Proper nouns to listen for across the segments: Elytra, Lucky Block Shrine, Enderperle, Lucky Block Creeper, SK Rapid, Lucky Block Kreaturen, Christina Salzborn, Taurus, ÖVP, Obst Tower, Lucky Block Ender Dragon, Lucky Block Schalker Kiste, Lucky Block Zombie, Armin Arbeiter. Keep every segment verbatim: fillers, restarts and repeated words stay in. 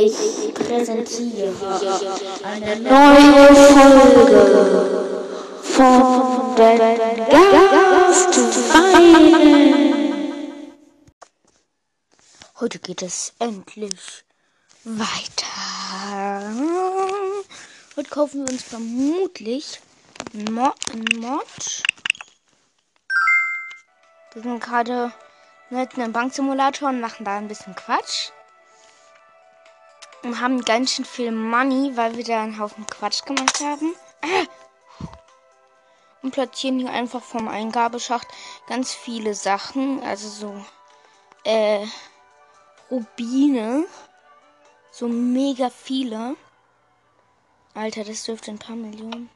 Ich präsentiere eine neue Folge von den Gastweinen. Heute geht es endlich weiter. Heute kaufen wir uns vermutlich einen Mod. Wir sind gerade mit einem Banksimulator und machen da ein bisschen Quatsch. Und haben ganz schön viel Money, weil wir da einen Haufen Quatsch gemacht haben. Und platzieren hier einfach vom Eingabeschacht ganz viele Sachen. Also so äh, Rubine. So mega viele. Alter, das dürfte ein paar Millionen.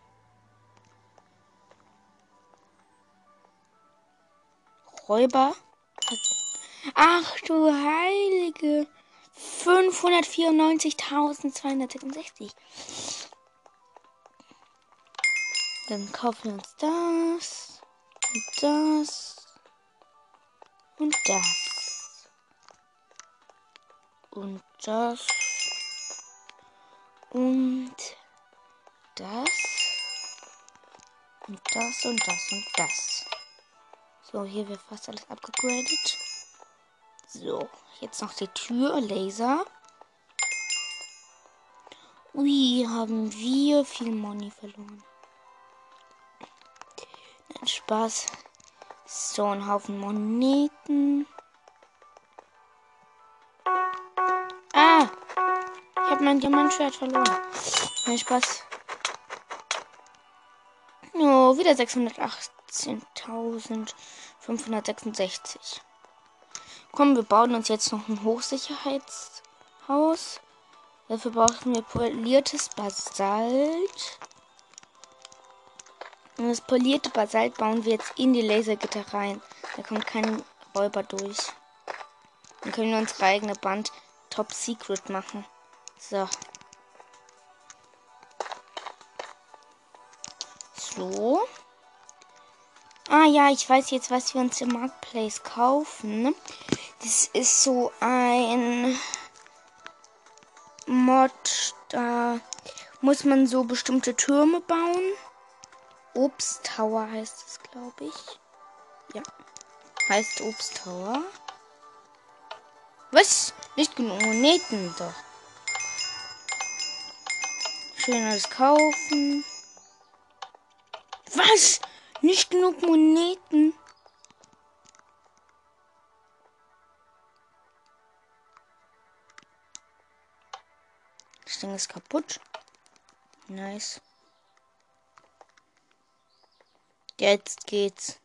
Räuber. Ach du Heilige. fünfhundertvierundneunzigtausendzweihundertsechsundsechzig. Dann kaufen wir uns das und das und das und das und das und das und das und das. So, hier wird fast alles abgegradet. So, jetzt noch die Tür, Laser. Ui, haben wir viel Money verloren. Nein, Spaß. So, ein Haufen Moneten. Ah! Ich habe mein Diamantschwert verloren. Nein, Spaß. Oh, wieder sechshundertachtzehntausendfünfhundertsechsundsechzig. Komm, wir bauen uns jetzt noch ein Hochsicherheitshaus. Dafür brauchen wir poliertes Basalt. Und das polierte Basalt bauen wir jetzt in die Lasergitter rein. Da kommt kein Räuber durch. Dann können wir unsere eigene Band Top Secret machen. So. So. Ah ja, ich weiß jetzt, was wir uns im Marketplace kaufen. Das ist so ein Mod, da muss man so bestimmte Türme bauen. Obst Tower heißt es, glaube ich. Ja, heißt Obst Tower. Was? Nicht genug Moneten, doch. Schönes Kaufen. Was? Nicht genug Moneten. Das Ding ist kaputt. Nice. Jetzt geht's.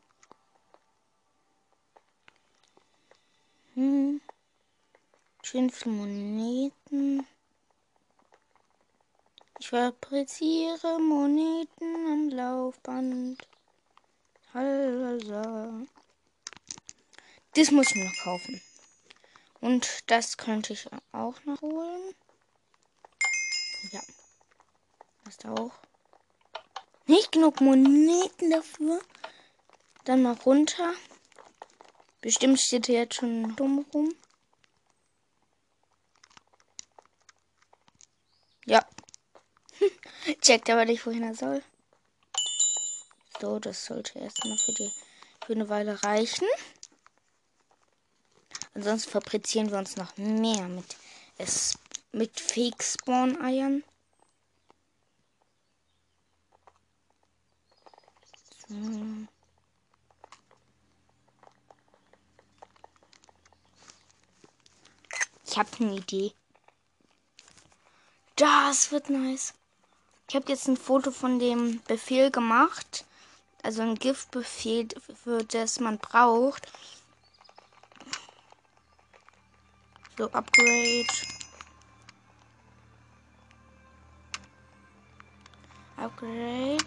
Hm. Schön viele Moneten. Ich fabriziere Moneten am Laufband. Das muss ich mir noch kaufen. Und das könnte ich auch noch holen. Ja. Hast du auch. Nicht genug Moneten dafür. Dann mal runter. Bestimmt steht hier jetzt schon dumm rum. Ja. Checkt aber nicht, wohin er soll. So, das sollte erstmal für die für eine Weile reichen. Ansonsten fabrizieren wir uns noch mehr mit es mit Fake Spawn Eiern. So. Ich habe eine Idee. Das wird nice. Ich habe jetzt ein Foto von dem Befehl gemacht. Also ein Giftbefehl, für das man braucht. So, Upgrade. Upgrade.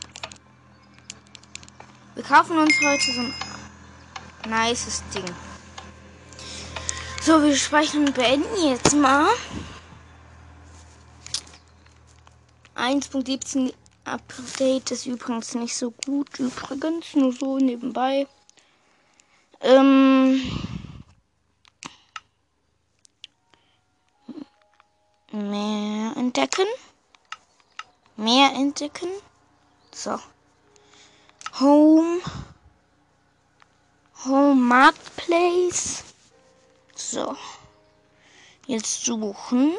Wir kaufen uns heute so ein nices Ding. So, wir speichern und beenden jetzt mal. eins Punkt siebzehn Update ist übrigens nicht so gut, übrigens, nur so nebenbei. Ähm Mehr entdecken. Mehr entdecken. So. Home. Home Marketplace. So. Jetzt suchen.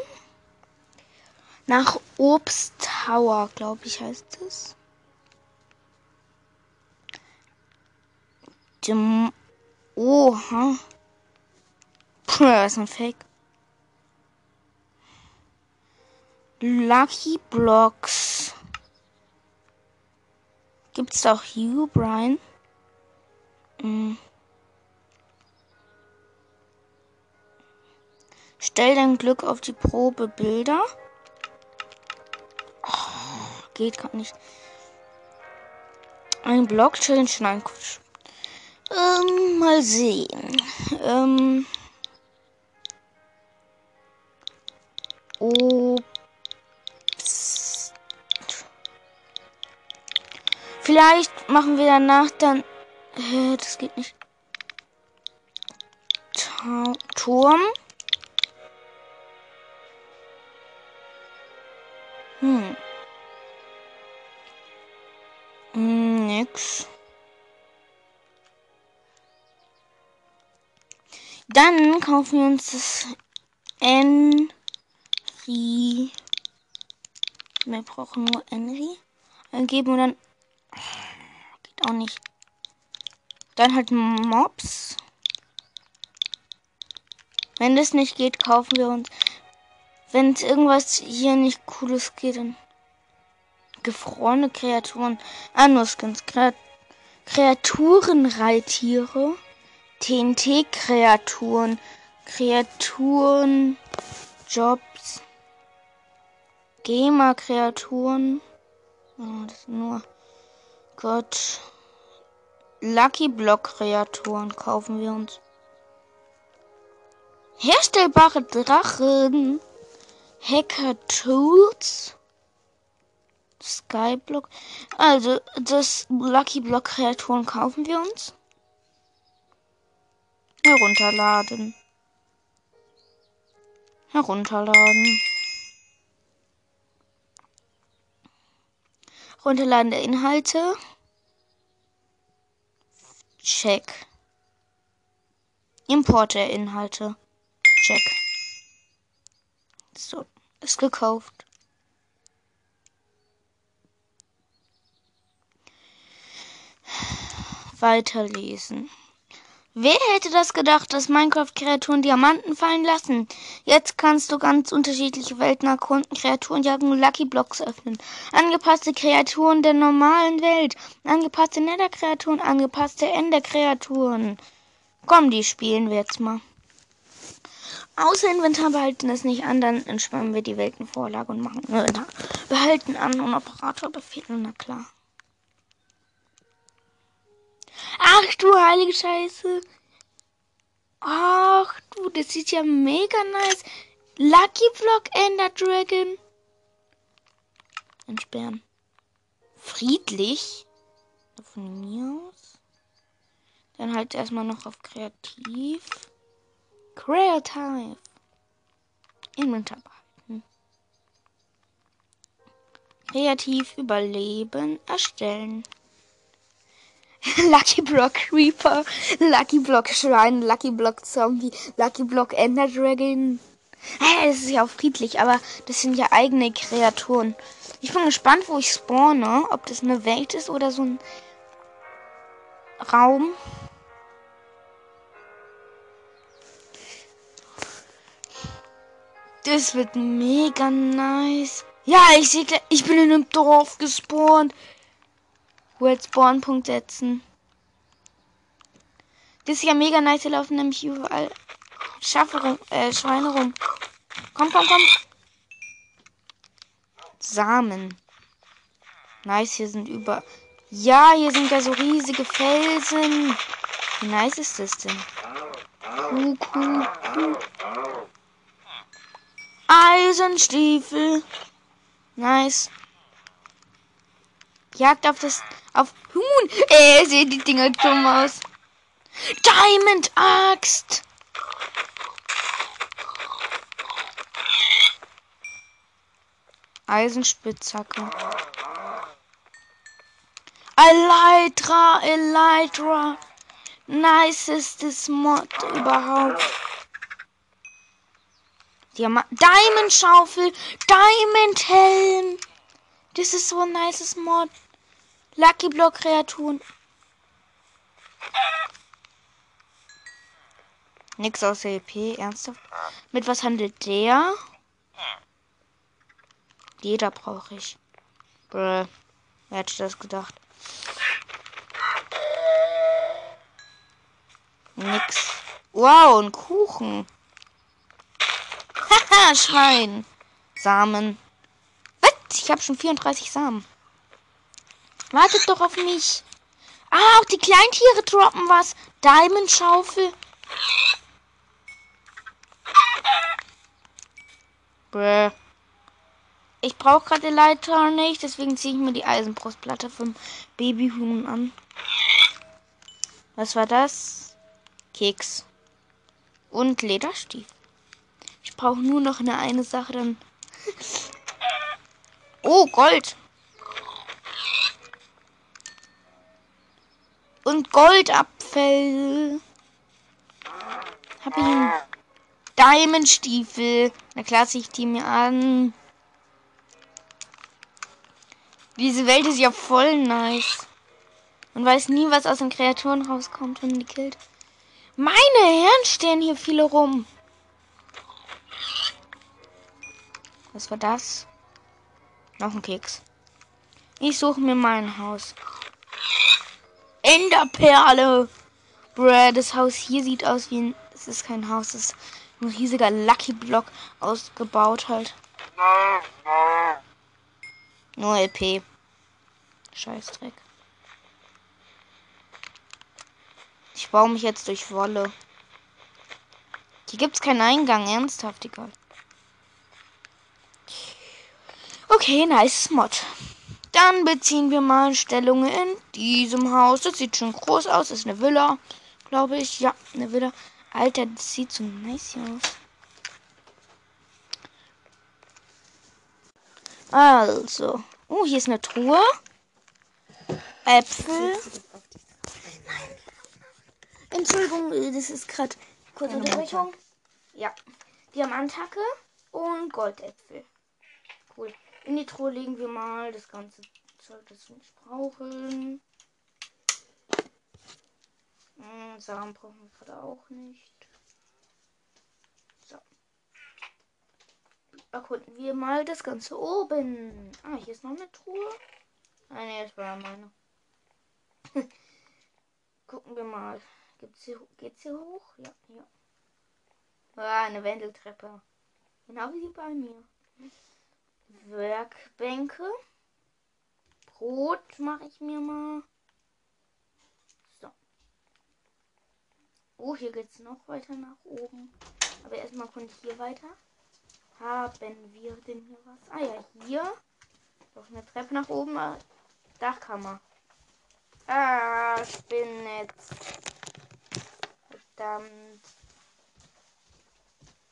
Nach Obst Tower, glaube ich, heißt es. Dem Oha. Puh, das ist ein Fake. Lucky Blocks. Gibt's auch Hugh Brian? Hm. Stell dein Glück auf die Probe, Bilder. Oh, geht gar nicht. Ein Block Challenge, nein, Quatsch. Ähm, mal sehen. Ähm. Obst. Vielleicht machen wir danach dann. Hä, das geht nicht. Ta- Turm. Hm. Nix. Dann kaufen wir uns das Enri. Wir brauchen nur Enri. Dann geben wir dann. Geht auch nicht. Dann halt Mobs. Wenn das nicht geht, kaufen wir uns. Wenn es irgendwas hier nicht cooles geht, dann gefrorene Kreaturen. Ah, nur Skins. Kreaturen, Reittiere. T N T-Kreaturen. Kreaturen. Jobs. Gamer-Kreaturen. Oh, das ist nur. Gott. Lucky Block Kreaturen kaufen wir uns. Herstellbare Drachen. Hacker Tools. Skyblock. Also, das Lucky Block Kreaturen kaufen wir uns. Herunterladen. Herunterladen. Runterladen der Inhalte. Check. Import der Inhalte. Check. So, ist gekauft. Weiterlesen. Wer hätte das gedacht, dass Minecraft-Kreaturen Diamanten fallen lassen? Jetzt kannst du ganz unterschiedliche Welten erkunden, Kreaturen jagen und Lucky Blocks öffnen. Angepasste Kreaturen der normalen Welt. Angepasste Nether-Kreaturen, angepasste Ender-Kreaturen. Komm, die spielen wir jetzt mal. Außer Inventar behalten es nicht an, dann entspannen wir die Weltenvorlage und machen Inventar. Behalten an und Operatorbefehl, na klar. Ach du heilige Scheiße. Ach du, das sieht ja mega nice. Lucky Block Ender Dragon. Entsperren. Friedlich. Von mir aus. Dann halt erstmal noch auf Kreativ. Creative. Inventar behalten. Kreativ überleben. Erstellen. Lucky Block Creeper. Lucky Block Shrine. Lucky Block Zombie. Lucky Block Ender Dragon. Hey, das ist ja auch friedlich, aber das sind ja eigene Kreaturen. Ich bin gespannt, wo ich spawne. Ob das eine Welt ist oder so ein Raum. Das wird mega nice. Ja, ich sehe gleich, ich bin in einem Dorf gespawnt. World Spawn-Punkt setzen. Das ist ja mega nice. Hier laufen nämlich überall Schafe rum, äh, Schweine rum. Komm, komm, komm. Samen. Nice, hier sind über... Ja, hier sind ja so riesige Felsen. Wie nice ist das denn? Kuh, Kuh, Kuh. Eisenstiefel. Nice. Jagd auf das... Auf Huhn. Ey, sehen die Dinger dumm aus. Diamond Axt. Eisenspitzhacke. Elytra, Elytra. Nicestes Mod überhaupt. Diamant, Diamond Schaufel, Diamond Helm. Das ist so ein nices Mod. Lucky Block Kreaturen. Nix außer E P, ernsthaft. Mit was handelt der? Jeder brauche ich. Brr, wer hätte das gedacht? Nix. Wow, ein Kuchen. Haha, Schrein. Samen. Was? Ich habe schon vierunddreißig Samen. Wartet doch auf mich. Ah, auch die Kleintiere droppen was. Diamond Schaufel. Brr. Ich brauche gerade die Leiter nicht, deswegen ziehe ich mir die Eisenbrustplatte vom Babyhuhn an. Was war das? Keks. Und Lederstiefel. Ich brauche nur noch eine, eine Sache, dann... Oh, Gold. Und Goldapfel. Hab ich einen Diamondstiefel. Na klar, ziehe ich die mir an. Diese Welt ist ja voll nice. Man weiß nie, was aus den Kreaturen rauskommt, wenn man die killt. Meine Herren, stehen hier viele rum. Was war das? Noch ein Keks. Ich suche mir mein Haus. Enderperle. Bruh, das Haus hier sieht aus wie ein... Es ist kein Haus, es ist ein riesiger Lucky Block ausgebaut halt. Nur L P. Scheißdreck. Ich baue mich jetzt durch Wolle. Hier gibt's keinen Eingang, ernsthaft, egal. Okay, nice Mod. Dann beziehen wir mal Stellungen in diesem Haus. Das sieht schon groß aus. Das ist eine Villa, glaube ich. Ja, eine Villa. Alter, das sieht so nice aus. Also. Oh, hier ist eine Truhe. Äpfel. Entschuldigung, das ist gerade kurze Unterbrechung. Ja. Diamantacke und Goldäpfel. Cool. In die Truhe legen wir mal das ganze Zeug, das wir nicht brauchen. Hm, Samen brauchen wir gerade auch nicht. Erkunden wir mal das Ganze oben. Ah, hier ist noch eine Truhe. Ah, ne, das war meine. Gucken wir mal. Gibt's hier, geht's hier hoch? Ja, ja. Ah, eine Wendeltreppe. Genau wie bei mir. Werkbänke. Brot mache ich mir mal. So. Oh, hier geht's noch weiter nach oben. Aber erstmal kommt hier weiter. Haben wir denn hier was? Ah ja, hier. Doch eine Treppe nach oben. Dachkammer. Ah, Spinnnetz. Verdammt.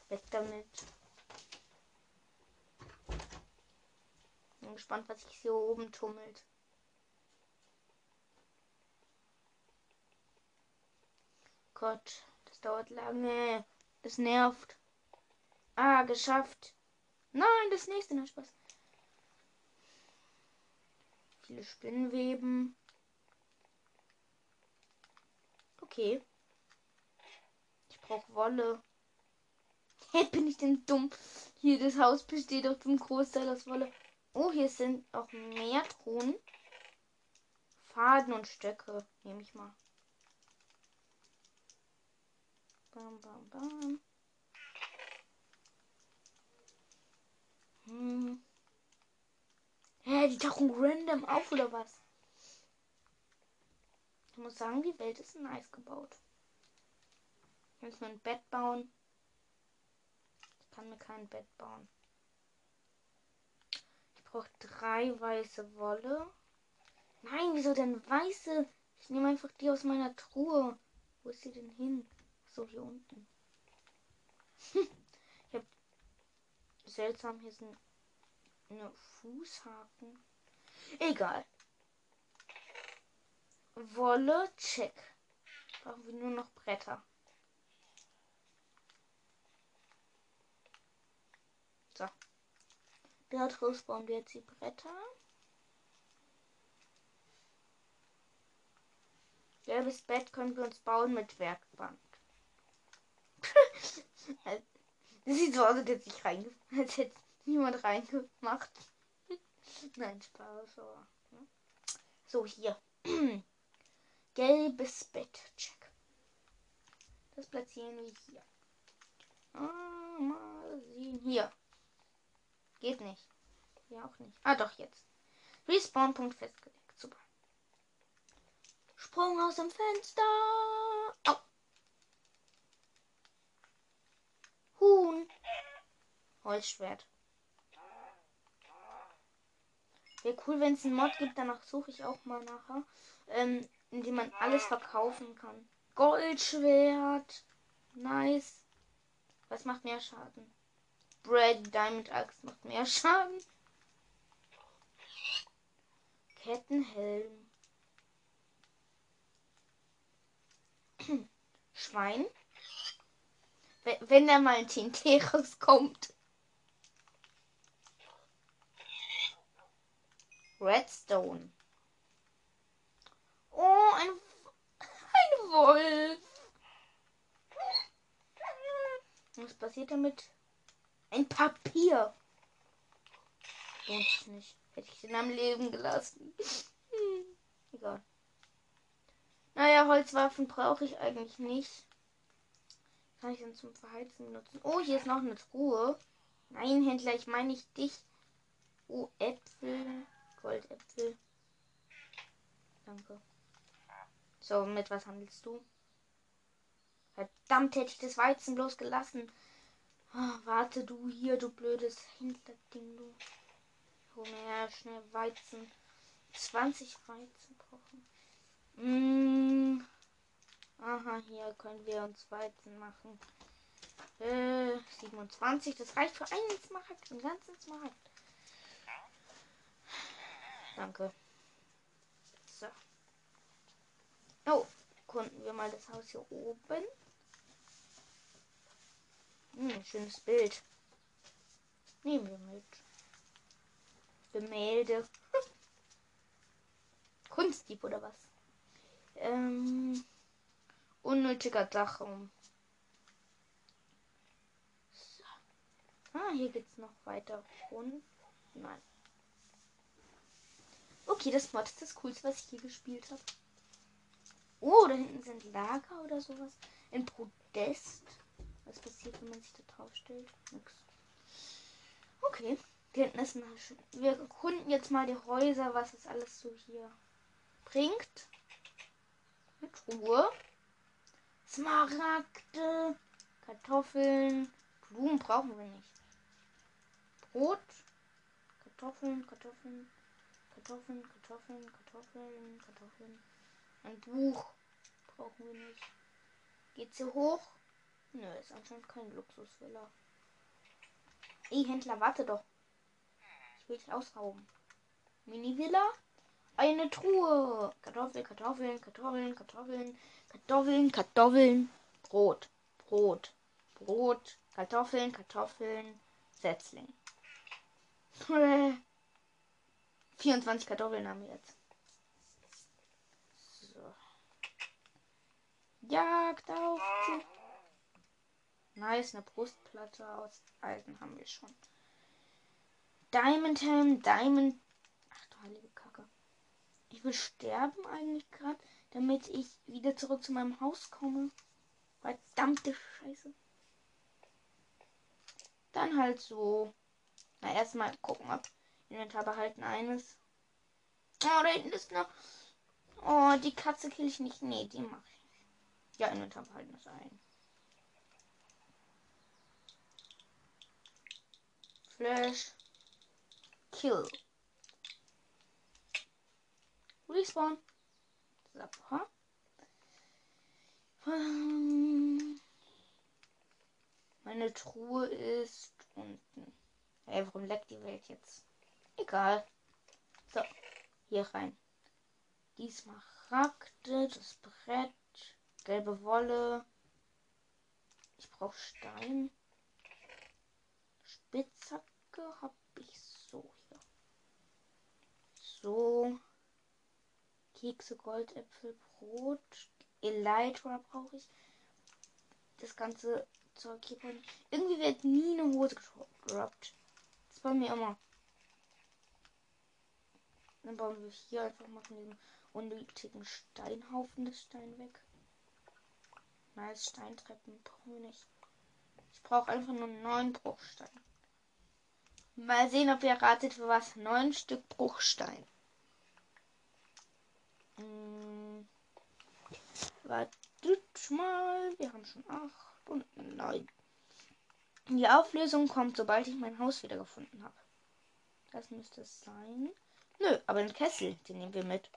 Weg damit. Bin gespannt, was sich hier oben tummelt. Gott, das dauert lange. Das nervt. Ah, geschafft. Nein, das nächste noch Spaß. Viele Spinnenweben. Okay. Ich brauche Wolle. Hä, bin ich denn dumm? Hier, das Haus besteht doch zum Großteil aus Wolle. Oh, hier sind auch mehr Truhen. Faden und Stöcke. Nehme ich mal. Bam, bam, bam. Hm. Hä, die tauchen random auf, oder was? Ich muss sagen, die Welt ist nice gebaut. Ich muss mir ein Bett bauen. Ich kann mir kein Bett bauen. Ich brauche drei weiße Wolle. Nein, wieso denn weiße? Ich nehme einfach die aus meiner Truhe. Wo ist sie denn hin? So, hier unten. Seltsam, hier ist ein Ne, Fußhaken. Egal. Wolle, check. Brauchen wir nur noch Bretter. So. Daraus bauen wir jetzt die Bretter. Selbes Bett können wir uns bauen mit Werkbank. Das sieht so aus, als hätte sich reinge als hätte niemand reingemacht. Nein, Spaß. So, so hier. Gelbes Bett. Check. Das platzieren wir hier. Ah, mal sehen. Hier. Geht nicht. Ja, auch nicht. Ah, doch, jetzt. Respawn-Punkt festgelegt. Super. Sprung aus dem Fenster. Au. Huhn. Holzschwert. Wäre cool, wenn es einen Mod gibt. Danach suche ich auch mal nachher. Ähm, in dem man alles verkaufen kann. Goldschwert. Nice. Was macht mehr Schaden? Bread Diamond Axe macht mehr Schaden. Kettenhelm. Schwein. Wenn da mal ein T N T rauskommt. Redstone. Oh, ein, ein Wolf. Was passiert damit? Ein Papier. Weiß nicht. Hätte ich den am Leben gelassen. Hm, egal. Naja, Holzwaffen brauche ich eigentlich nicht. Kann ich dann zum Verheizen benutzen. Oh, hier ist noch eine Truhe. Nein, Händler, ich meine nicht dich. Oh, Äpfel. Goldäpfel. Danke. So, mit was handelst du? Verdammt, hätte ich das Weizen bloß gelassen. Oh, warte du hier, du blödes Händlerding, du. Hol mir ja schnell Weizen. zwanzig Weizen brauchen. Mm. Aha, hier können wir uns Weizen machen. Äh, siebenundzwanzig, das reicht für einen Smaragd, einen ganzen Smaragd. Danke. So. Oh, konnten wir mal das Haus hier oben. Hm, schönes Bild. Nehmen wir mit. Gemälde. Kunstdieb oder was? Ähm, unnötiger Dachraum. So. Ah, hier geht's noch weiter runter. Nein. Okay, das Mod ist das Coolste, was ich hier gespielt habe. Oh, da hinten sind Lager oder sowas. Ein Podest. Was passiert, wenn man sich da drauf stellt? Nix. Okay. Wir, hinten wir erkunden jetzt mal die Häuser, was es alles so hier bringt. Mit Ruhe. Smaragde, Kartoffeln, Blumen brauchen wir nicht. Brot, Kartoffeln, Kartoffeln, Kartoffeln, Kartoffeln, Kartoffeln, Kartoffeln. Ein Buch brauchen wir nicht. Geht's hier hoch? Nö, ist anscheinend kein Luxusvilla. Ey, Händler, warte doch. Ich will dich ausrauben. Mini-Villa? Eine Truhe. Kartoffeln, Kartoffeln, Kartoffeln, Kartoffeln, Kartoffeln, Kartoffeln. Brot, Brot, Brot, Kartoffeln, Kartoffeln, Setzling. vierundzwanzig Kartoffeln haben wir jetzt. So. Jagd auf zu. Nice, eine Brustplatte aus Eisen haben wir schon. Diamond Helm, Diamond... Ach du heilige Kacke. Ich will sterben eigentlich gerade, damit ich wieder zurück zu meinem Haus komme. Verdammte Scheiße. Dann halt so. Na, erstmal gucken, ob Inventar behalten eines. Oh, da hinten ist noch... Oh, die Katze kill ich nicht. Nee, die mache ich nicht. Ja, Inventar behalten ist ein. Flash. Kill. Respawn. Super. Meine Truhe ist unten. Ey, warum leckt die Welt jetzt? Egal. So, hier rein. Diesmal Rakte, das Brett, gelbe Wolle. Ich brauche Stein. Spitzhacke habe ich so hier. So. Kekse, Goldäpfel, Brot. Elytra brauche ich. Das ganze Zeug hier. Irgendwie wird nie eine Hose gedroppt. Das ist bei mir immer. Dann bauen wir hier einfach mal von diesem unnötigen Steinhaufen das Stein weg. Nice, Steintreppen brauchen wir nicht. Ich brauche einfach nur neun Bruchstein. Mal sehen, ob ihr ratet, für was. Neun Stück Bruchstein. Hm. Wartet mal. Wir haben schon acht und neun. Die Auflösung kommt, sobald ich mein Haus wieder gefunden habe. Das müsste es sein. Nö, aber den Kessel, den nehmen wir mit.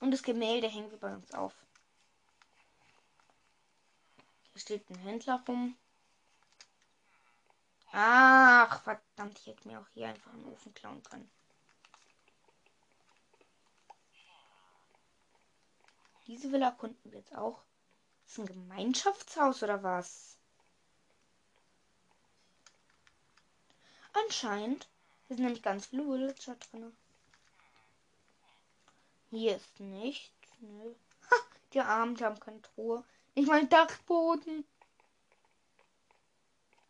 Und das Gemälde hängen wir bei uns auf. Hier steht ein Händler rum. Ach, verdammt, ich hätte mir auch hier einfach einen Ofen klauen können. Diese Villa erkunden wir jetzt auch. Ist ein Gemeinschaftshaus oder was? Anscheinend. Hier sind nämlich ganz viele Villager drin. Hier ist nichts. Nö. Ha, die Armen, die haben keine Truhe. Nicht mal einen Dachboden.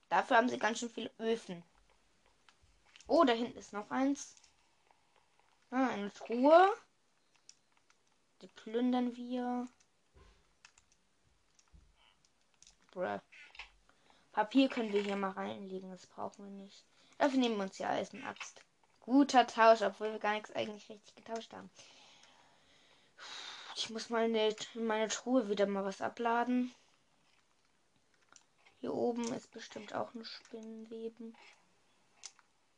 Dafür haben sie ganz schön viele Öfen. Oh, da hinten ist noch eins. Ah, eine Truhe. Die plündern wir. Bruh. Papier können wir hier mal reinlegen. Das brauchen wir nicht. Dafür nehmen wir uns ja alles eine Axt. Guter Tausch, obwohl wir gar nichts eigentlich richtig getauscht haben. Ich muss mal in meine Truhe wieder mal was abladen. Hier oben ist bestimmt auch ein Spinnenweben.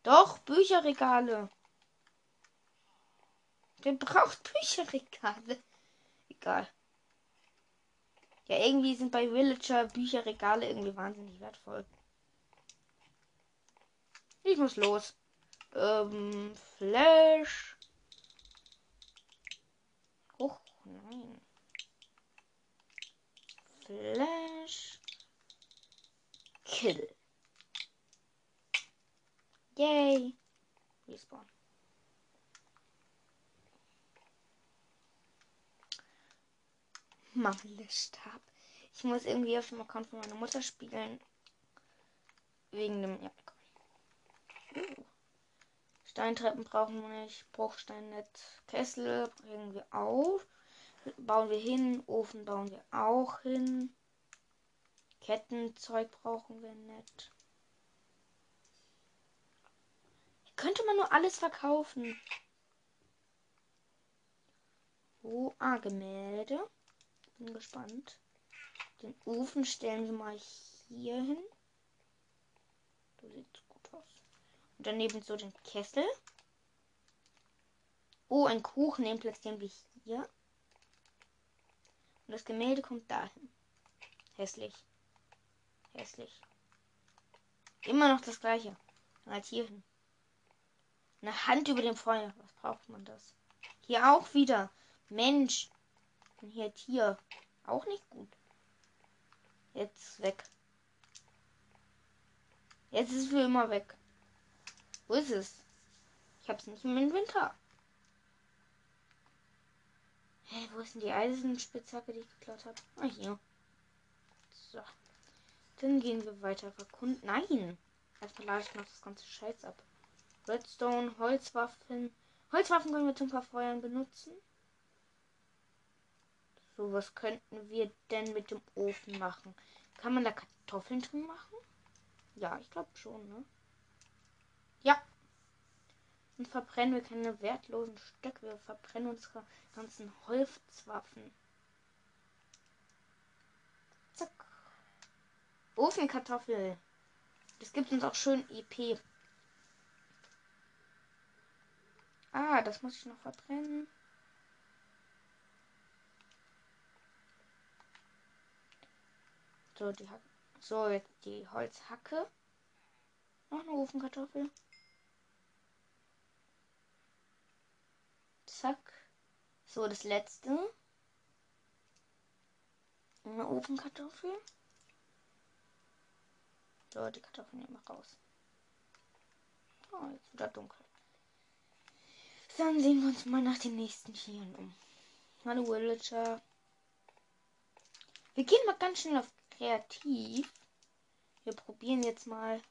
Doch, Bücherregale. Wer braucht Bücherregale? Egal. Ja, irgendwie sind bei Villager Bücherregale irgendwie wahnsinnig wertvoll. Ich muss los. Ähm, Flash. Hoch. Nein. Flash. Kill. Yay. Respawn. Mangelstab. Ich muss irgendwie auf dem Account von meiner Mutter spiegeln. Wegen dem... Ja, komm. Steintreppen brauchen wir nicht. Bruchsteinnetz. Kessel bringen wir auf. Bauen wir hin, Ofen bauen wir auch hin. Kettenzeug brauchen wir nicht. Könnte man nur alles verkaufen. Oh, ah, Gemälde. Bin gespannt. Den Ofen stellen wir mal hier hin. Das sieht gut aus. Und daneben so den Kessel. Oh, ein Kuchen, den platzieren wir hier. Und das Gemälde kommt dahin. Hässlich. Hässlich. Immer noch das gleiche. Dann halt hier hin. Eine Hand über dem Feuer. Was braucht man das? Hier auch wieder. Mensch. Und hier Tier. Auch nicht gut. Jetzt weg. Jetzt ist es für immer weg. Wo ist es? Ich hab's nicht im Inventar. Hey, wo ist denn die Eisenspitzhacke, die ich geklaut habe? Ah, hier. So. Dann gehen wir weiter verkunden. Nein! Erstmal lade ich noch das ganze Scheiß ab. Redstone, Holzwaffen. Holzwaffen können wir zum Verfeuern benutzen. So, was könnten wir denn mit dem Ofen machen? Kann man da Kartoffeln drin machen? Ja, ich glaube schon, ne? Ja! Und verbrennen wir keine wertlosen Stöcke, wir verbrennen unsere ganzen Holzwaffen. Zack. Ofenkartoffel. Das gibt uns auch schön E P. Ah, das muss ich noch verbrennen. So, die, Hac so, die Holzhacke. Noch eine Ofenkartoffel. Zack. So, das letzte. Eine Ofenkartoffel. So, die Kartoffeln nehmen wir raus. Oh, jetzt wird das dunkel. Dann sehen wir uns mal nach den nächsten Tieren um. Hallo Villager. Wir gehen mal ganz schnell auf kreativ. Wir probieren jetzt mal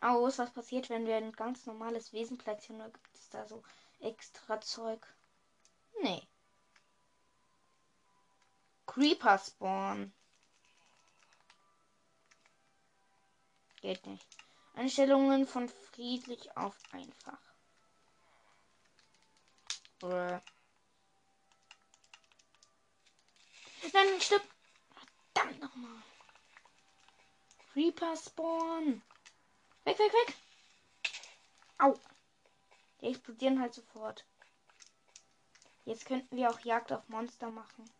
aus, was passiert, wenn wir ein ganz normales Wesen platzieren. Oder gibt es da so extra Zeug? Nee. Creeper Spawn. Geht nicht. Einstellungen von friedlich auf einfach. Oder. Nein, stopp! Verdammt nochmal! Creeper Spawn! Weg, weg, weg! Au! Die explodieren halt sofort. Jetzt könnten wir auch Jagd auf Monster machen.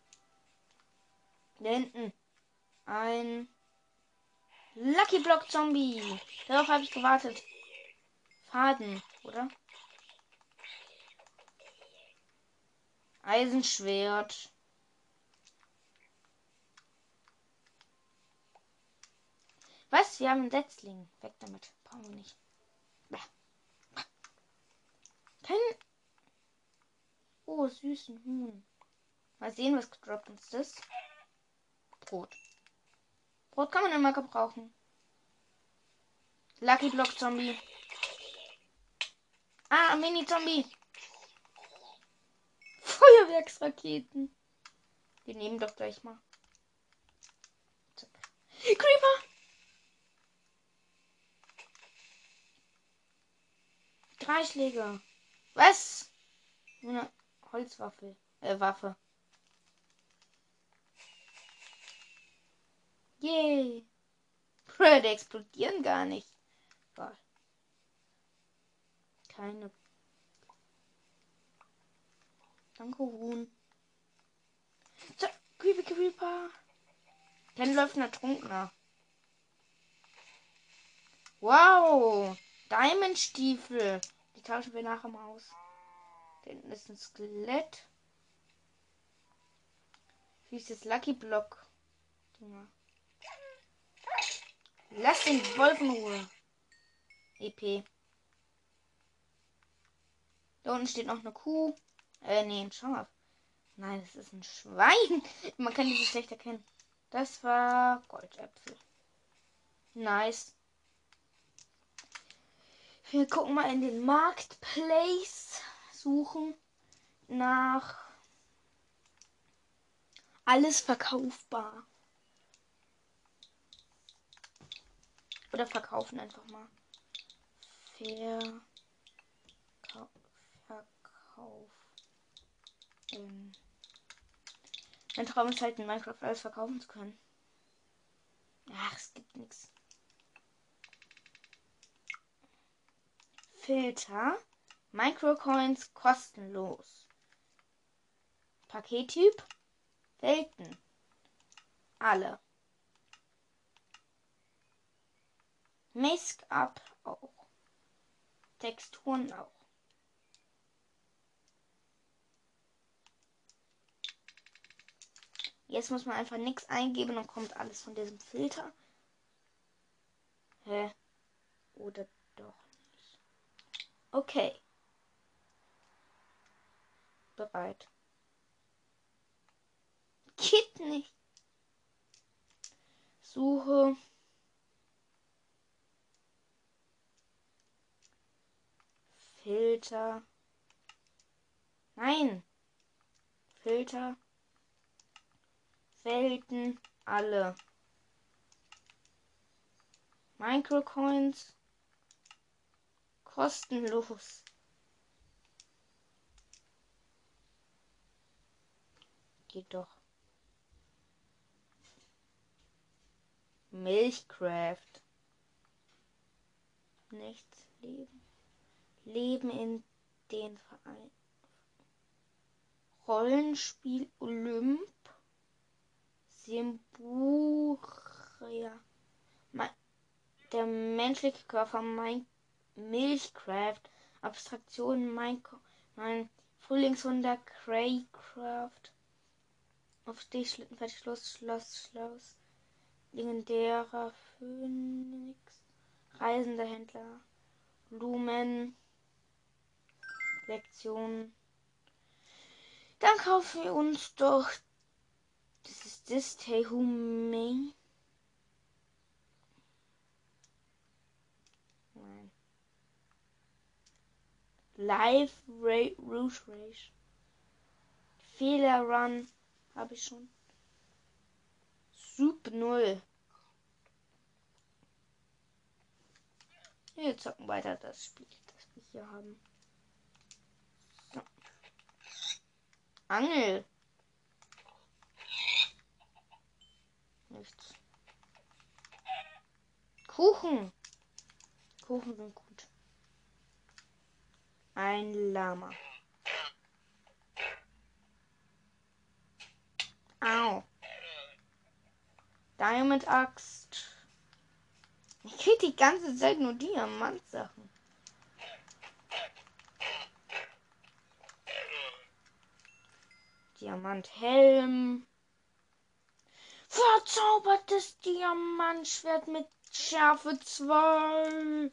Da hinten. Ein Lucky Block Zombie. Darauf habe ich gewartet. Faden, oder? Eisenschwert. Was? Wir haben einen Setzling. Weg damit. Brauchen wir nicht. Kein... Oh, süßen Huhn. Mal sehen, was gedroppt uns ist. Brot. Brot kann man immer gebrauchen. Lucky Block Zombie. Ah, Mini-Zombie. Feuerwerksraketen. Die nehmen doch gleich mal. Zack. Creeper. Drei Schläge. Was? Nur eine Holzwaffe. Äh, Waffe. Yay. Brö, die explodieren gar nicht. Boah. Keine. Danke, Huhn. So, Creepy Creeper. Dann läuft ein Ertrunkener. Wow. Diamondstiefel. Die tauschen wir nachher mal aus. Da hinten ist ein Skelett. Wie ist das Lucky Block? Dinger. Lass den Wolf in Ruhe. E P. Da unten steht noch eine Kuh. Äh, nee, ein Schaf. Nein, es ist ein Schwein. Man kann die so schlecht erkennen. Das war Goldäpfel. Nice. Wir gucken mal in den Marketplace. Suchen nach alles verkaufbar. Oder verkaufen einfach mal. Verkauf. Verkauf. Ähm. Mein Traum ist halt in Minecraft alles verkaufen zu können. Ach, es gibt nichts. Filter. Microcoins kostenlos. Pakettyp. Welten. Alle. Make-up auch. Texturen auch. Jetzt muss man einfach nichts eingeben und kommt alles von diesem Filter. Hä? Oder doch nicht. Okay. Bereit. Geht nicht. Suche. Filter. Nein. Filter. Welten. Alle. Microcoins. Kostenlos. Geht doch. Milchcraft. Nichts. Leben. Leben in den Verein. Rollenspiel Olymp. Simburia. Der menschliche Körper, mein Milchcraft, Abstraktion, mein, mein Frühlingshunder, Craycraft, Aufstich, Schlittenfeld, Schloss, Schloss, Schloss, legendärer Phönix, reisender Händler, Lumen, Lektion. Dann kaufen wir uns doch, das ist das Tehumei. Nein. Live Rouge Rage. Fehler Run habe ich schon. Sub null. Wir zocken weiter das Spiel, das wir hier haben. So. Angel. Nichts. Kuchen. Kuchen sind gut. Ein Lama. Au. Diamond Axt. Ich krieg die ganze Zeit nur Diamantsachen. Diamanthelm. Verzaubertes Diamantschwert mit Schärfe zwei.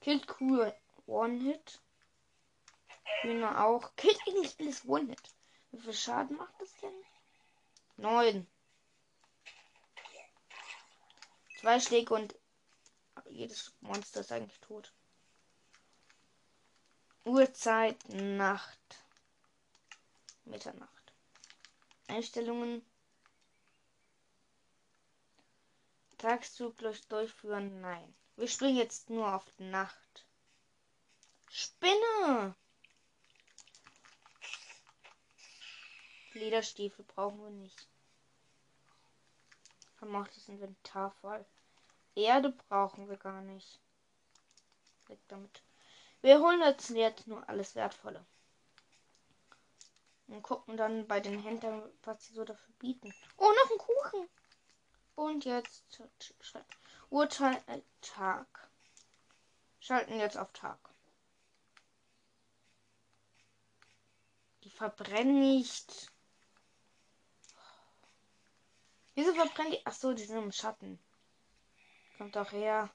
Killt cool. One-Hit. Hühner auch. Killt eigentlich alles One-Hit. Wie viel Schaden macht das denn? neun. Zwei Schläge und jedes Monster ist eigentlich tot. Uhrzeit, Nacht. Mitternacht. Einstellungen. Tagszyklus durchführen, nein. Wir springen jetzt nur auf Nacht. Spinne! Lederstiefel brauchen wir nicht. Haben auch das Inventar voll. Erde brauchen wir gar nicht. Weg damit. Wir holen uns jetzt nur alles Wertvolle. Und gucken dann bei den Händlern, was sie so dafür bieten. Oh, noch ein Kuchen! Und jetzt Urteil äh, Tag. Schalten jetzt auf Tag. Die verbrennen nicht. Wieso verbrennen die? Achso, die sind im Schatten. Kommt doch her.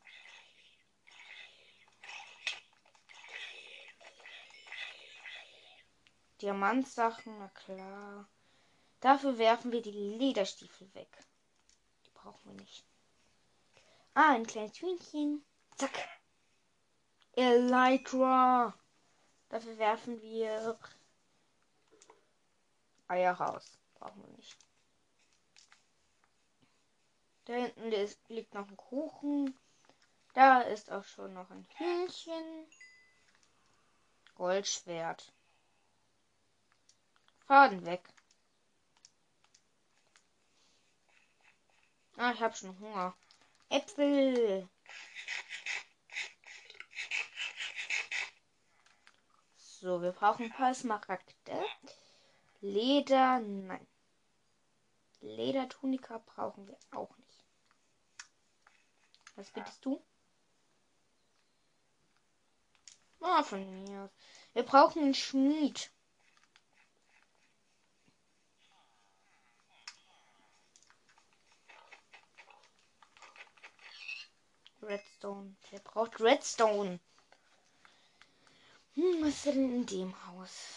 Diamantsachen, na klar. Dafür werfen wir die Lederstiefel weg. Die brauchen wir nicht. Ah, ein kleines Hühnchen. Zack. Elytra. Dafür werfen wir Eier raus. Brauchen wir nicht. Da hinten ist, liegt noch ein Kuchen. Da ist auch schon noch ein Hühnchen. Goldschwert. Faden weg. Ah, ich habe schon Hunger. Äpfel. So, wir brauchen ein paar Smaragde. Leder, nein. Ledertunika brauchen wir auch nicht. Was bittest du? Ah, von mir aus. Wir brauchen einen Schmied. Redstone. Wer braucht Redstone? Hm, was ist denn in dem Haus?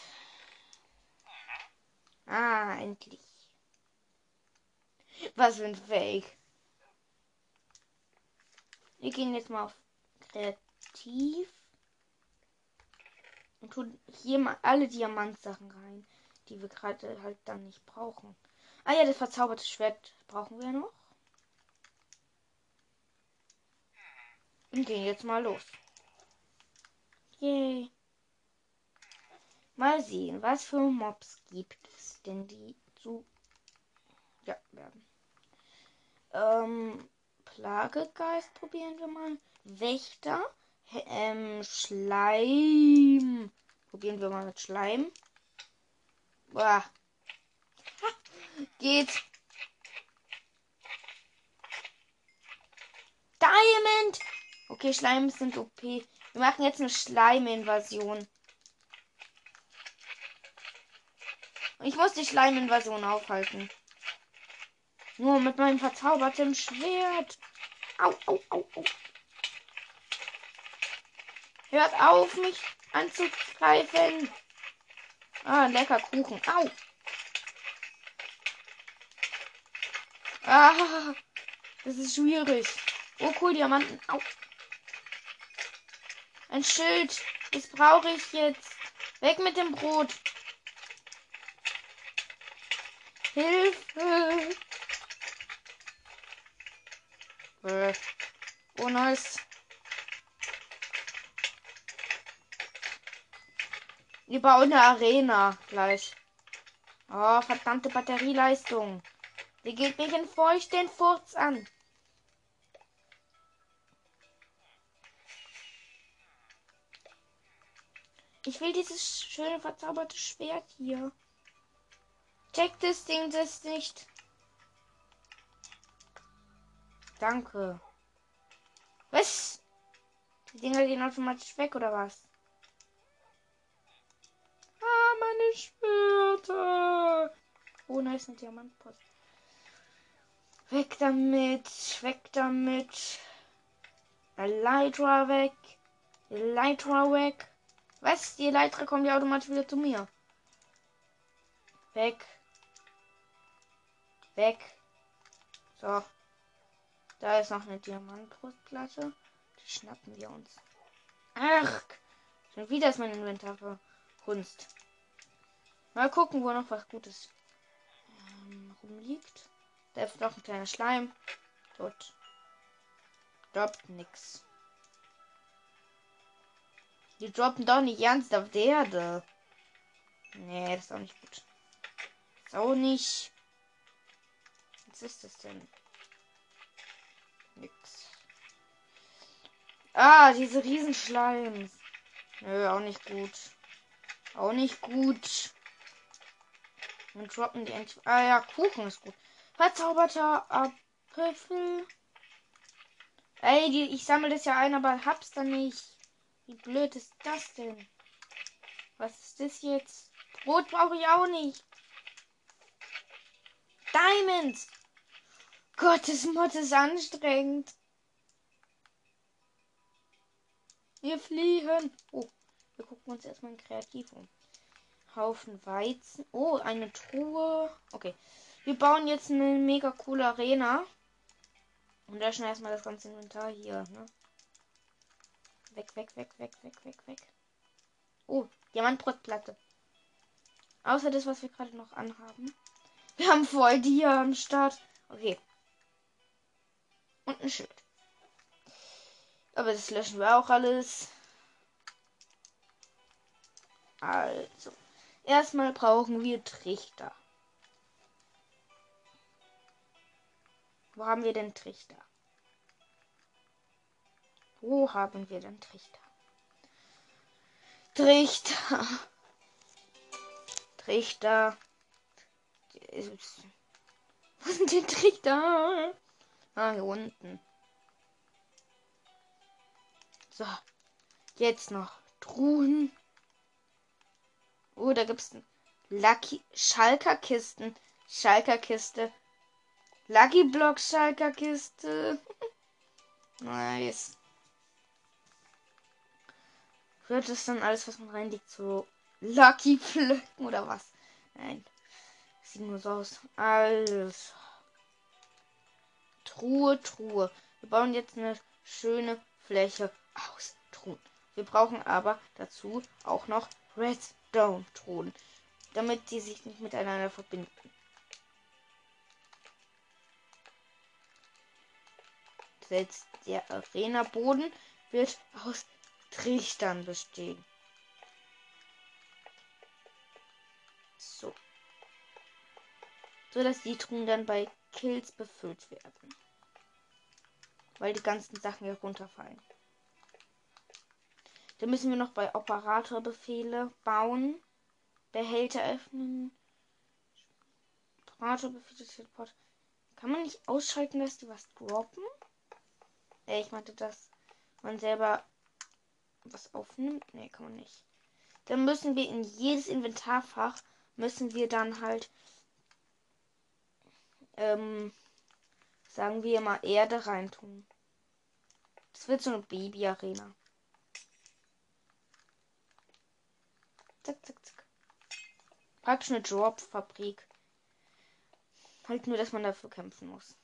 Ah, endlich. Was für ein Fake. Wir gehen jetzt mal auf Kreativ und tun hier mal alle Diamantsachen rein, die wir gerade halt dann nicht brauchen. Ah ja, das verzauberte Schwert brauchen wir noch. Und gehen jetzt mal los. Yay. Mal sehen, was für Mobs gibt es denn, die zu... Ja, werden. Ähm... Plagegeist probieren wir mal. Wächter. Ähm, Schleim. Probieren wir mal mit Schleim. Boah. Geht. Okay, Schleime sind O P. Wir machen jetzt eine Schleim-Invasion. Ich muss die Schleim-Invasion aufhalten. Nur mit meinem verzauberten Schwert. Au, au, au, au. Hört auf, mich anzugreifen. Ah, lecker Kuchen. Au. Ah, das ist schwierig. Oh, cool, Diamanten. Au. Ein Schild. Das brauche ich jetzt. Weg mit dem Brot. Hilfe. Oh, nice. Wir bauen eine Arena gleich. Oh, verdammte Batterieleistung. Die geht mich in feuchten Furz an. Ich will dieses schöne verzauberte Schwert hier. Checkt das Ding das nicht. Danke. Was? Die Dinger gehen automatisch weg, oder was? Ah, meine Schwerter. Oh, nice, ein Diamantpost. Weg damit, weg damit. Elytra weg. Elytra weg. Was? Die Elytra kommt ja automatisch wieder zu mir. Weg. Weg. So. Da ist noch eine Diamantbrustplatte. Die schnappen wir uns. Ach! Schon wieder ist mein Inventar verhunzt. Mal gucken, wo noch was Gutes ähm, rumliegt. Da ist noch ein kleiner Schleim. Gut. Droppt nix. Die droppen doch nicht ernsthaft die Erde. Nee, das ist auch nicht gut. Ist auch nicht. Was ist das denn? Nix. Ah, diese Riesenschleims. Nö, auch nicht gut. Auch nicht gut. Und droppen die endlich. Ah ja, Kuchen ist gut. Verzauberter Apfel. Ey, die, ich sammle das ja ein, aber hab's dann nicht. Wie blöd ist das denn? Was ist das jetzt? Brot brauche ich auch nicht. Diamonds. Gottes Mord ist anstrengend. Wir fliehen. Oh, wir gucken uns erstmal kreativ um. Haufen Weizen. Oh, eine Truhe. Okay. Wir bauen jetzt eine mega coole Arena. Und löschen erstmal das ganze Inventar hier. Ne? Weg, weg, weg, weg, weg, weg, weg. Oh, Diamantbrustplatte. Außer das, was wir gerade noch anhaben. Wir haben voll die hier am Start. Okay. Und ein Schild. Aber das löschen wir auch alles. Also. Erstmal brauchen wir Trichter. Wo haben wir denn Trichter? Wo haben wir denn Trichter? Trichter. Trichter. Wo sind die Trichter? Ah, hier unten. So. Jetzt noch Truhen. Oh, da gibt's Lucky Schalker Kisten. Schalker Kiste. Lucky Block Schalker Kiste. Nice. Wird das dann alles, was man reinlegt, so Lucky Pflöcken oder was? Nein. Sieht nur so aus. Alles. Truhe, Truhe. Wir bauen jetzt eine schöne Fläche aus Truhen. Wir brauchen aber dazu auch noch Redstone-Truhen, damit die sich nicht miteinander verbinden. Selbst der Arena-Boden wird aus Trichtern bestehen. So. So, dass die Truhen dann bei Kills befüllt werden. Weil die ganzen Sachen hier runterfallen. Dann müssen wir noch bei Operatorbefehle bauen. Behälter öffnen. Operatorbefehle, Teleport. Kann man nicht ausschalten, dass die was droppen? Ich meinte das man selber was aufnimmt? Nee, kann man nicht. Dann müssen wir in jedes Inventarfach, müssen wir dann halt, ähm, sagen wir mal, Erde reintun. Das wird so eine Baby-Arena. Zack, zack, zack. Praktisch eine Drop-Fabrik. Halt nur, dass man dafür kämpfen muss.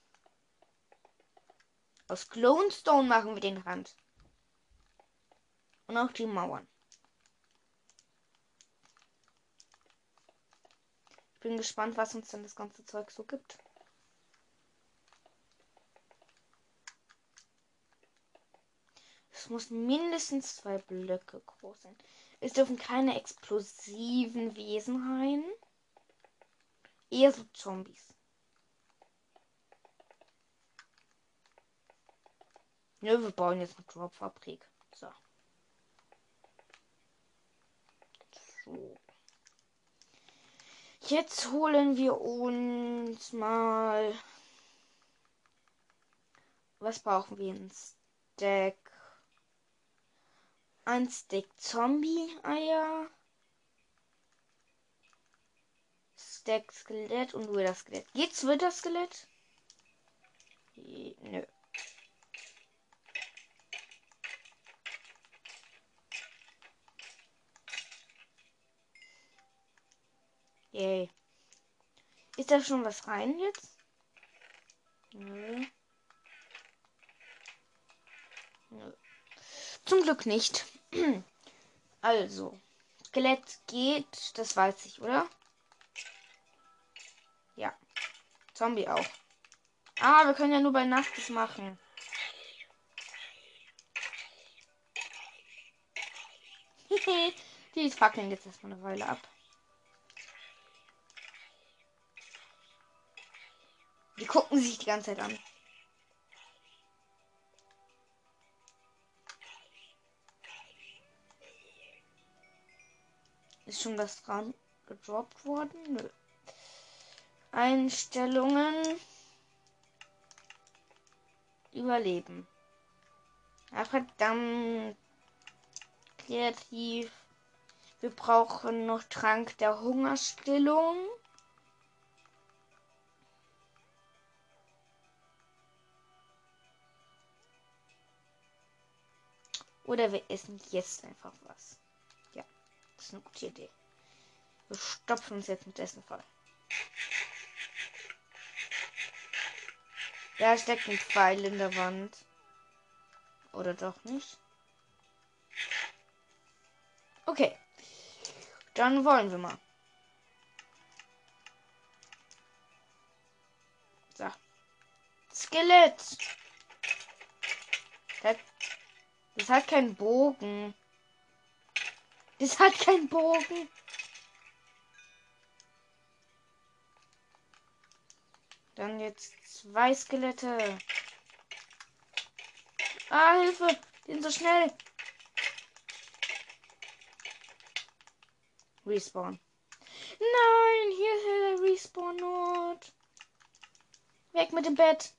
Aus Glowstone machen wir den Rand. Und auch die Mauern. Ich bin gespannt, was uns dann das ganze Zeug so gibt. Es muss mindestens zwei Blöcke groß sein. Es dürfen keine explosiven Wesen rein. Eher so Zombies. Nö, wir bauen jetzt eine Drop-Fabrik. So. So. Jetzt holen wir uns mal... Was brauchen wir? Ein Stack. Ein Stack Zombie-Eier. Stack Skelett und Wither Skelett. Geht's Wither Skelett? Nö. Yay. Ist da schon was rein jetzt? Nö. Nö. Zum Glück nicht. Also, Skelett geht, das weiß ich, oder? Ja. Zombie auch. Ah, wir können ja nur bei Nacht das machen. Die fackeln jetzt erstmal eine Weile ab. Die gucken sich die ganze Zeit an. Ist schon was dran gedroppt worden? Nö. Einstellungen. Überleben. Ja, verdammt. Kreativ. Wir brauchen noch Trank der Hungerstillung. Oder wir essen jetzt einfach was. Ja, das ist eine gute Idee. Wir stopfen uns jetzt mit Essen voll. Da steckt ein Pfeil in der Wand. Oder doch nicht? Okay. Dann wollen wir mal. So. Skelett! Das Das hat keinen Bogen. Das hat keinen Bogen. Dann jetzt zwei Skelette. Ah, Hilfe! Die sind so schnell. Respawn. Nein, hier ist der Respawn-Ort. Weg mit dem Bett.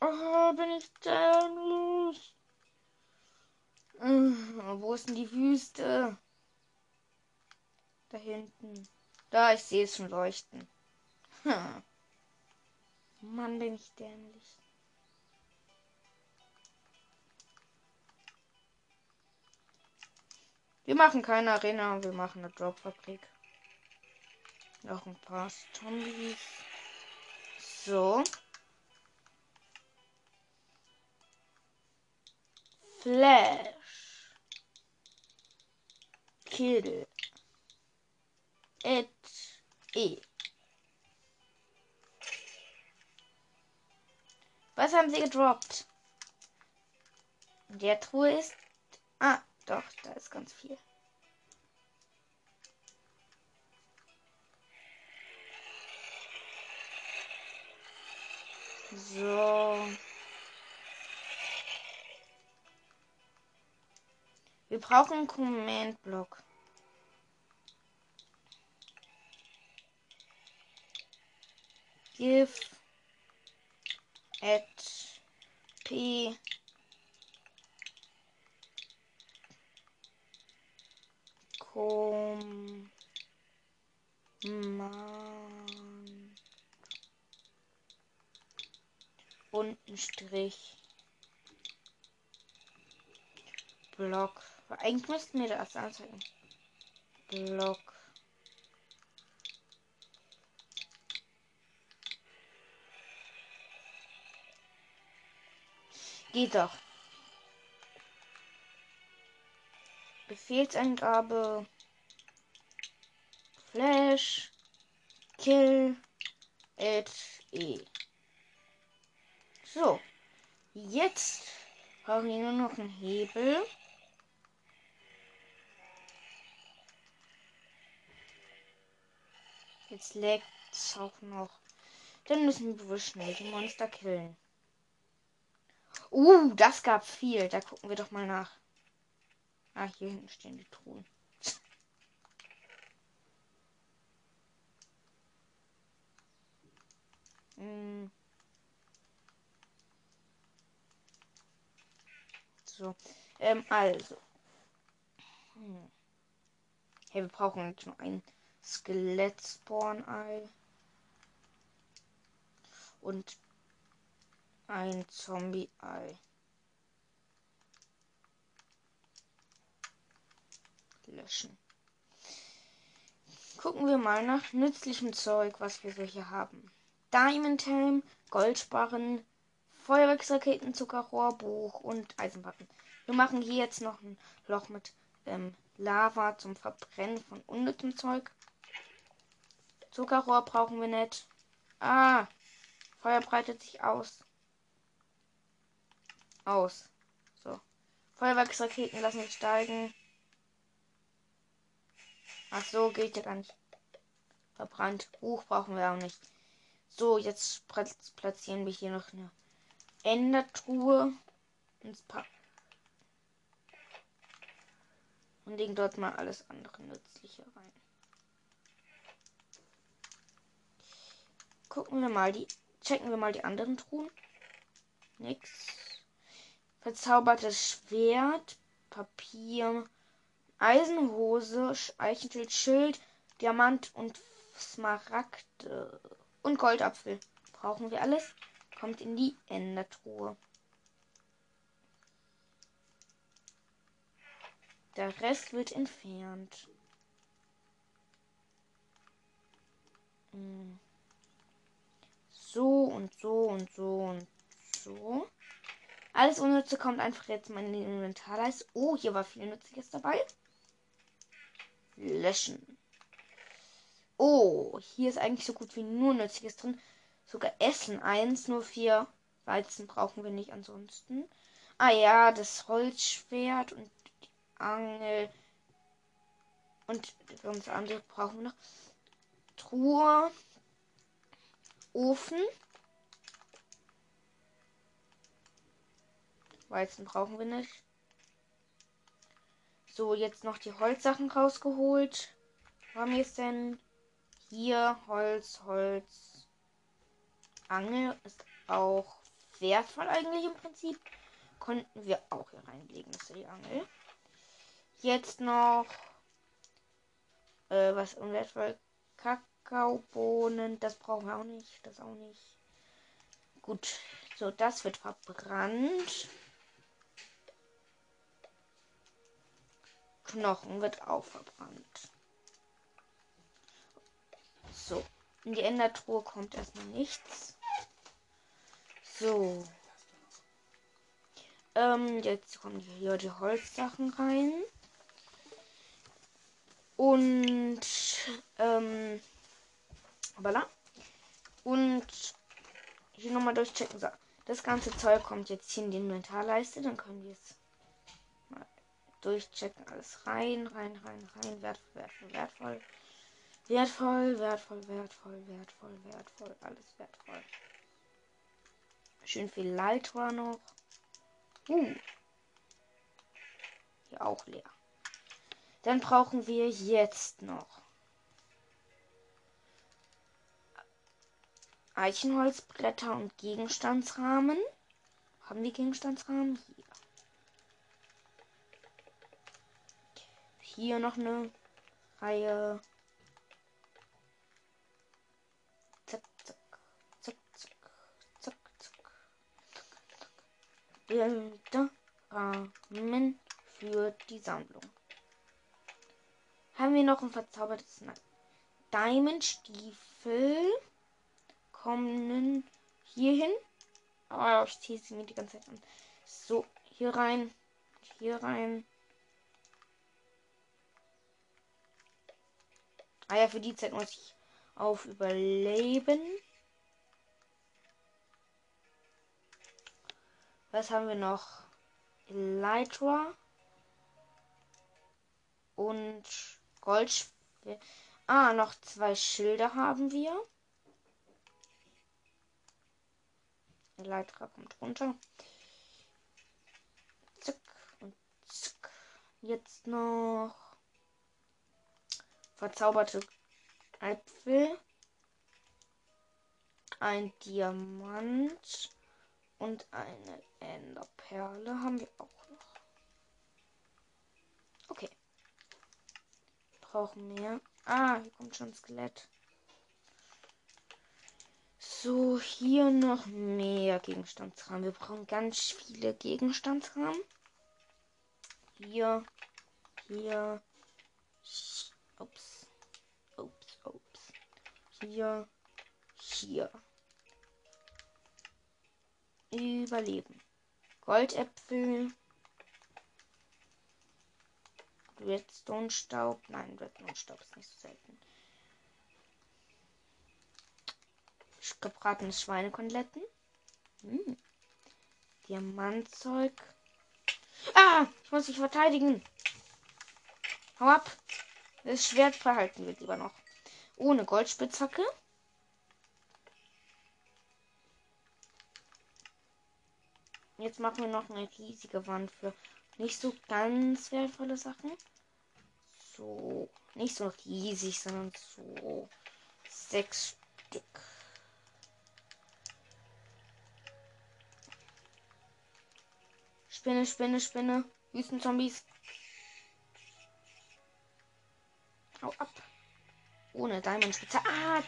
Oh, bin ich los? Oh, wo ist denn die Wüste? Da hinten. Da, ich sehe es schon leuchten. Hm. Mann, bin ich dämlich. Wir machen keine Arena, wir machen eine Drop-Fabrik. Noch ein paar Zombies. So. Flash. Kill. Et. E. Was haben sie gedroppt? In der Truhe ist... Ah, doch, da ist ganz viel. So... Wir brauchen einen Command-Block. Give at H P. Komm. Mann. Unten Strich. Block. Eigentlich müssten wir das anzeigen. Block. Geht doch. Befehlsangabe. Flash. Kill. At E. So. Jetzt brauchen wir nur noch einen Hebel. Jetzt laggt es auch noch. Dann müssen wir wohl schnell die Monster killen. Uh, das gab viel. Da gucken wir doch mal nach. Ah, hier hinten stehen die Truhen. Hm. So. Ähm, also. Hm. Hey, wir brauchen jetzt nur ein Skelett-Spawn-Ei. Und ein Zombie-Ei. Löschen. Gucken wir mal nach nützlichem Zeug, was wir so hier haben. Diamond Helm, Goldsparren, Feuerwerksraketen, Zuckerrohr, Buch und Eisenbacken. Wir machen hier jetzt noch ein Loch mit ähm, Lava zum Verbrennen von unnützem Zeug. Zuckerrohr brauchen wir nicht. Ah, Feuer breitet sich aus. Aus. So. Feuerwerksraketen lassen wir steigen. Ach so, geht ja gar nicht. Verbrannt. Buch brauchen wir auch nicht. So, jetzt platzieren wir hier noch eine Endertruhe. Und legen dort mal alles andere Nützliche rein. Gucken wir mal die. Checken wir mal die anderen Truhen. Nix. Verzaubertes Schwert, Papier, Eisenhose, Eichenschild, Schild, Diamant und Smaragde. Und Goldapfel. Brauchen wir alles. Kommt in die Endertruhe. Der Rest wird entfernt. So und so und so und so. Alles Unnütze kommt einfach jetzt mal in den Inventarleiste. Oh, hier war viel Nützliches dabei. Löschen. Oh, hier ist eigentlich so gut wie nur Nützliches drin. Sogar Essen eins, nur vier Weizen brauchen wir nicht ansonsten. Ah ja, das Holzschwert und die Angel. Und sonst andere brauchen wir noch. Truhe. Ofen. Weizen brauchen wir nicht. So, jetzt noch die Holzsachen rausgeholt. Wo haben wir es denn? Hier, Holz, Holz. Angel ist auch wertvoll eigentlich im Prinzip. Konnten wir auch hier reinlegen, das ist die Angel. Jetzt noch äh, was unwertvoll. Kakaobohnen, das brauchen wir auch nicht. Das auch nicht. Gut, so, das wird verbrannt. Knochen wird auch verbrannt. So, in die Endertruhe kommt erstmal nichts. So. Ähm, jetzt kommen hier die Holzsachen rein. Und, ähm, voilà. Und hier nochmal durchchecken. So, das ganze Zeug kommt jetzt hier in die Inventarleiste. Dann können wir es durchchecken, alles rein, rein, rein, rein, wertvoll, wertvoll, wertvoll, wertvoll, wertvoll, wertvoll, wertvoll, wertvoll, alles wertvoll. Schön viel Light war noch. Uh. Hier auch leer. Dann brauchen wir jetzt noch Eichenholzbretter und Gegenstandsrahmen. Haben wir Gegenstandsrahmen? Hier. Hier noch eine Reihe. Zack, zack, zack, zack, zack, zack. Der Rahmen für die Sammlung. Haben wir noch ein verzaubertes Diamondstiefel? Kommen hier hin. Aber ich ziehe sie mir die ganze Zeit an. So, hier rein. Hier rein. Ah ja, für die Zeit muss ich auf Überleben. Was haben wir noch? Elytra. Und Gold. Ah, noch zwei Schilder haben wir. Elytra kommt runter. Zack und zack. Jetzt noch verzauberte Äpfel, ein Diamant und eine Enderperle haben wir auch noch. Okay. Brauchen mehr. Ah, hier kommt schon ein Skelett. So, hier noch mehr Gegenstandsrahmen. Wir brauchen ganz viele Gegenstandsrahmen. Hier, hier, ups, ups, ups, hier, hier. Überleben. Goldäpfel. Redstone-Staub. Nein, Redstone-Staub ist nicht so selten. Gebratenes Schweinekoteletten. Hm. Diamantzeug. Ah! Ich muss mich verteidigen. Hau ab. Das Schwert behalten wir lieber noch. Ohne Goldspitzhacke. Jetzt machen wir noch eine riesige Wand für nicht so ganz wertvolle Sachen. So. Nicht so riesig, sondern so sechs Stück. Spinne, Spinne, Spinne. Wüstenzombies. Hau ab. Ohne Diamondspitze. Ah,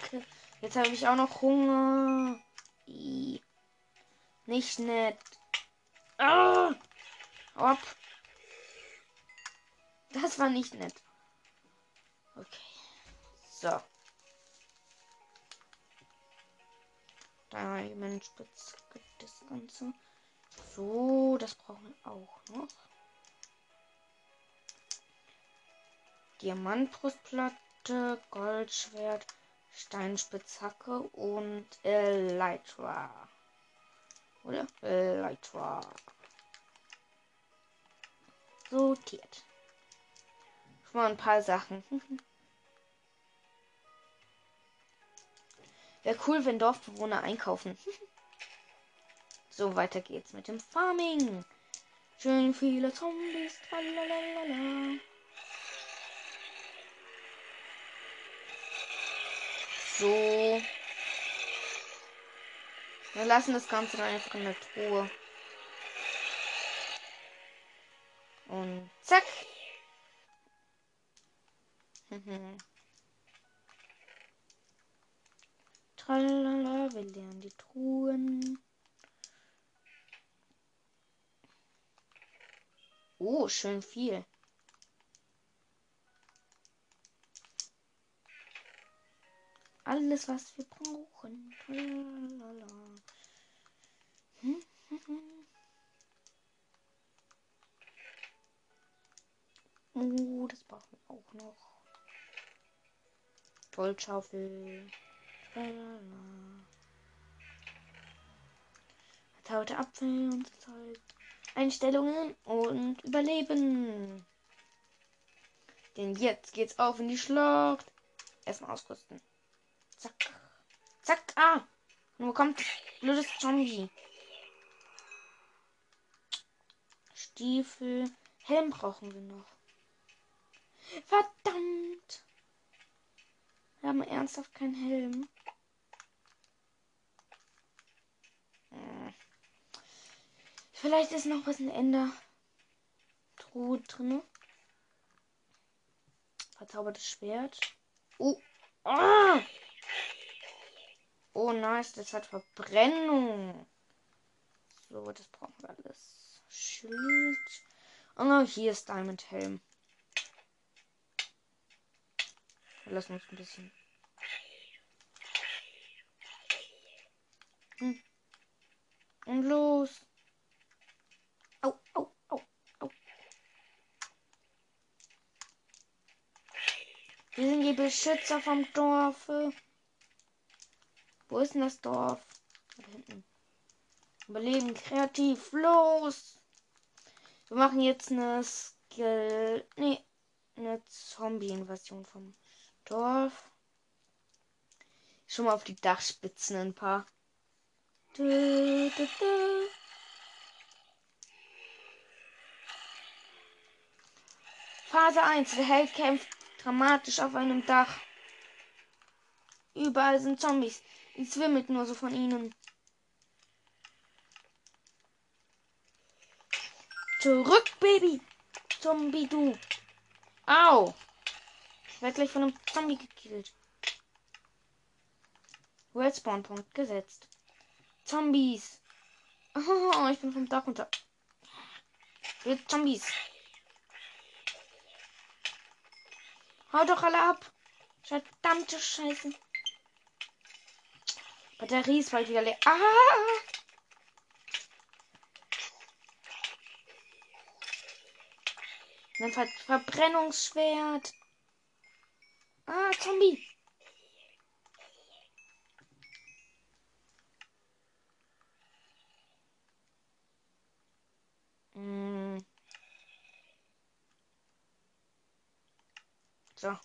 jetzt habe ich auch noch Hunger. I. Nicht nett. Ah, hau ab. Das war nicht nett. Okay. So. Diamondspitze gibt das Ganze. So, das brauchen wir auch noch. Diamantbrustplatte, Goldschwert, Steinspitzhacke und Elytra. Oder? Elytra. Sortiert. Schon mal ein paar Sachen. Wäre cool, wenn Dorfbewohner einkaufen. So, weiter geht's mit dem Farming. Schön viele Zombies. Tralalala. So. Wir lassen das Ganze dann einfach in der Truhe. Und zack. Tralala, wir leeren die Truhen. Oh, schön viel. Alles, was wir brauchen. Hm, hm, hm. Oh, das brauchen wir auch noch. Goldschaufel. Verzauberte Apfel und so Zeug. Einstellungen und Überleben. Denn jetzt geht's auf in die Schlacht. Erstmal ausrüsten. Zack. Zack. Ah. Nur kommt blödes Zombie. Stiefel. Helm brauchen wir noch. Verdammt. Wir haben ernsthaft keinen Helm. Vielleicht ist noch was in Ender Truhe drin. Verzaubertes Schwert. Oh. Oh. Oh, nice. Das hat Verbrennung. So, das brauchen wir alles. Schild. Oh, hier ist Diamond Helm. Wir lassen uns ein bisschen. Hm. Und los. Au, au, au, au. Wir sind die Beschützer vom Dorf. Wo ist denn das Dorf? Da hinten. Überleben kreativ. Los! Wir machen jetzt eine Skill. Nee, eine Zombie-Invasion vom Dorf. Schon mal auf die Dachspitzen ein paar. Du, du, du. Phase eins. Der Held kämpft dramatisch auf einem Dach. Überall sind Zombies. Ich wimmelt nur so von ihnen. Zurück, Baby! Zombie, du! Au! Ich werde gleich von einem Zombie gekillt. World Spawnpunkt gesetzt. Zombies! Oh, ich bin vom Dach runter. Jetzt Zombies! Hau doch alle ab! Verdammte Scheiße! Batterie ist bald wieder leer. Ah! Dann Ver Verbrennungsschwert. Ah, Zombie. Mm. So.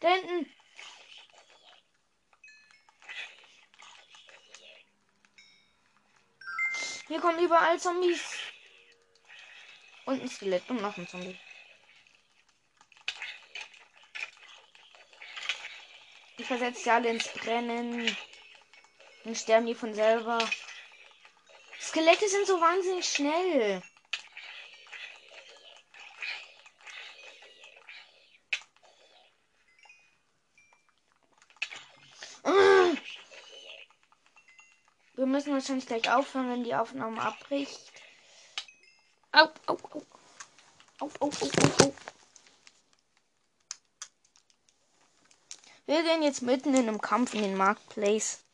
Da hinten. Hier kommen überall Zombies. Und ein Skelett und noch ein Zombie. Ich versetze sie alle ins Brennen. Dann sterben die von selber. Skelette sind so wahnsinnig schnell. Wir müssen wahrscheinlich gleich aufhören, wenn die Aufnahme abbricht. Au, au, au. Au, au, au, au, au. Wir gehen jetzt mitten in einem Kampf in den Marketplace.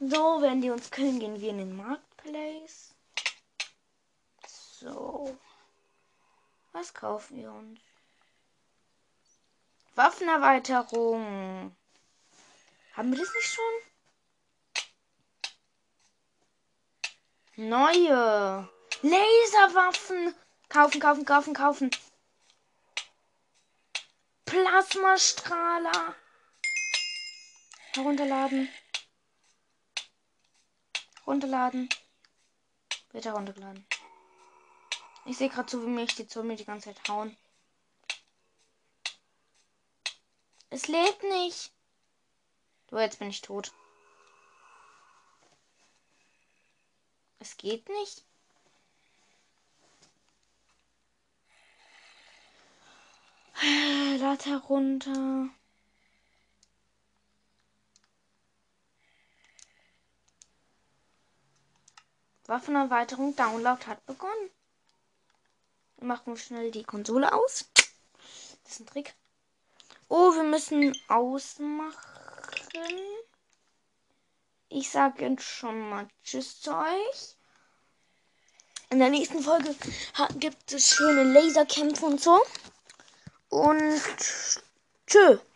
So, wenn die uns killen, gehen wir in den Marketplace. So. Was kaufen wir uns? Waffenerweiterung. Haben wir das nicht schon? Neue Laserwaffen. Kaufen, kaufen, kaufen, kaufen. Plasmastrahler. Herunterladen. Runterladen. Wird heruntergeladen. Ich sehe gerade so, wie mich die Zombie die ganze Zeit hauen. Es lebt nicht. Du, jetzt bin ich tot. Es geht nicht. Lad herunter. Waffenerweiterung Download hat begonnen. Dann machen wir schnell die Konsole aus. Das ist ein Trick. Oh, wir müssen ausmachen. Ich sage jetzt schon mal Tschüss zu euch. In der nächsten Folge gibt es schöne Laserkämpfe und so. Und tschö.